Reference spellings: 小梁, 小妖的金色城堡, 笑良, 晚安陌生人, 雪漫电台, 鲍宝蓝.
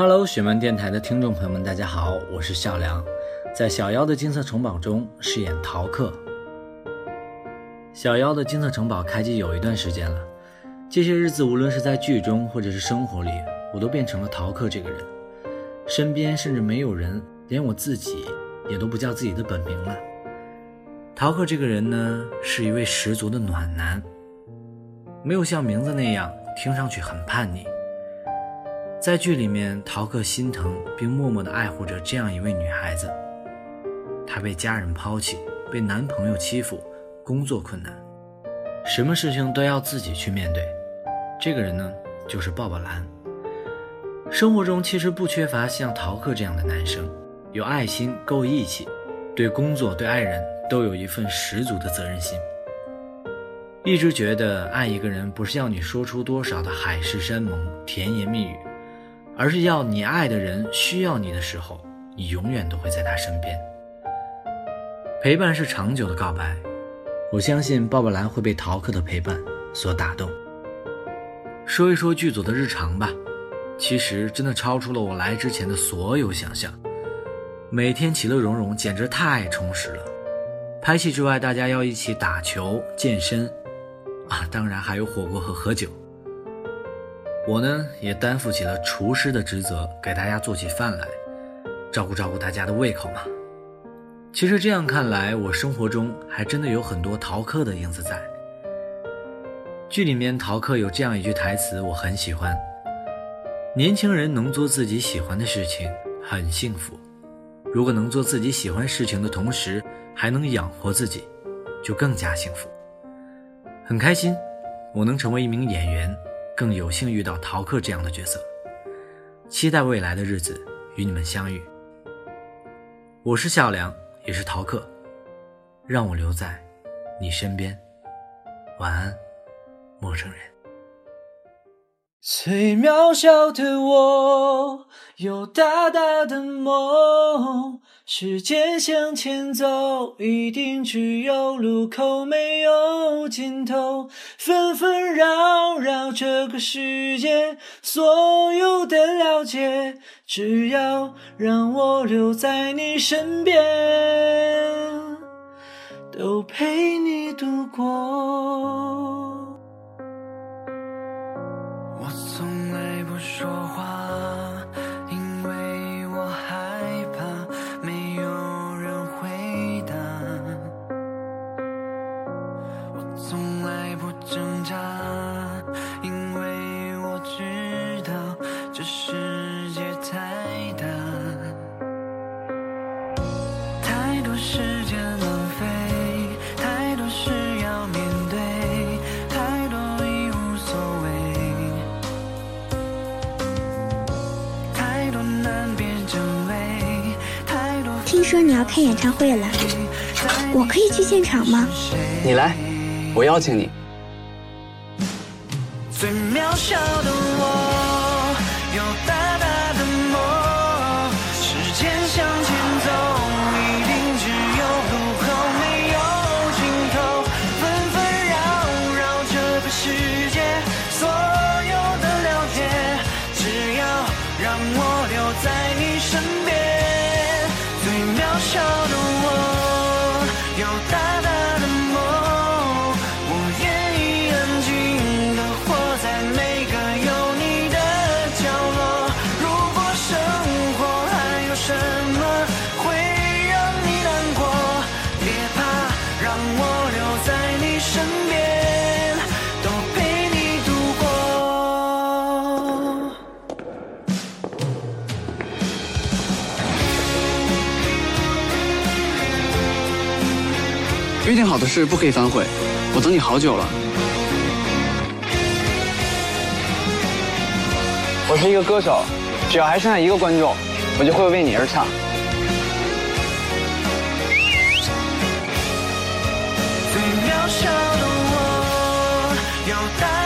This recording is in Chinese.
Hello， 雪漫电台的听众朋友们，大家好，我是笑良，在小妖的金色城堡中饰演逃课。小妖的金色城堡开机有一段时间了，这些日子无论是在剧中或者是生活里，我都变成了逃课这个人，身边甚至没有人，连我自己也都不叫自己的本名了。逃课这个人呢，是一位十足的暖男，没有像名字那样听上去很叛逆。在剧里面，逃课心疼并默默地爱护着这样一位女孩子，她被家人抛弃，被男朋友欺负，工作困难，什么事情都要自己去面对。这个人呢，就是鲍宝蓝。生活中其实不缺乏像逃课这样的男生，有爱心，够义气，对工作对爱人都有一份十足的责任心。一直觉得爱一个人不是要你说出多少的海誓山盟甜言蜜语，而是要你爱的人需要你的时候，你永远都会在他身边。陪伴是长久的告白，我相信鲍宝蓝会被逃课的陪伴所打动。说一说剧组的日常吧，其实真的超出了我来之前的所有想象，每天其乐融融简直太充实了。拍戏之外，大家要一起打球、健身啊，当然还有火锅和喝酒。我呢，也担负起了厨师的职责，给大家做起饭来，照顾照顾大家的胃口嘛。其实这样看来，我生活中还真的有很多逃课的影子在。剧里面逃课有这样一句台词，我很喜欢：年轻人能做自己喜欢的事情，很幸福。如果能做自己喜欢事情的同时，还能养活自己，就更加幸福。很开心，我能成为一名演员，更有幸遇到逃课这样的角色，期待未来的日子与你们相遇。我是小梁，也是逃课，让我留在你身边。晚安，陌生人。最渺小的我，有大大的梦，时间向前走，一定只有路口没有尽头，纷纷扰扰这个世界，所有的了解，只要让我留在你身边，都陪你度过。我从来不说话，因为我害怕没有人回答。我从来不挣扎，因为我知道这世界太大，太多时间浪费，太多事要面对，太多已无所谓，听说你要开演唱会了，我可以去现场吗？你来，我邀请你。最渺小的我，有大大的梦，时间向前走，一定只有路口没有尽头，纷纷扰扰这个世界，所有的了解，只要让我留在你身边。最渺小的我，有大大的梦，我愿意安静地活在每个有你的角落。如果生活还有什么会让你难过，别怕，让我留在你身边，都陪你度过。约定好的事不可以反悔，我等你好久了。我是一个歌手，只要还剩下一个观众，我就会为你而唱。最渺小的我，有大。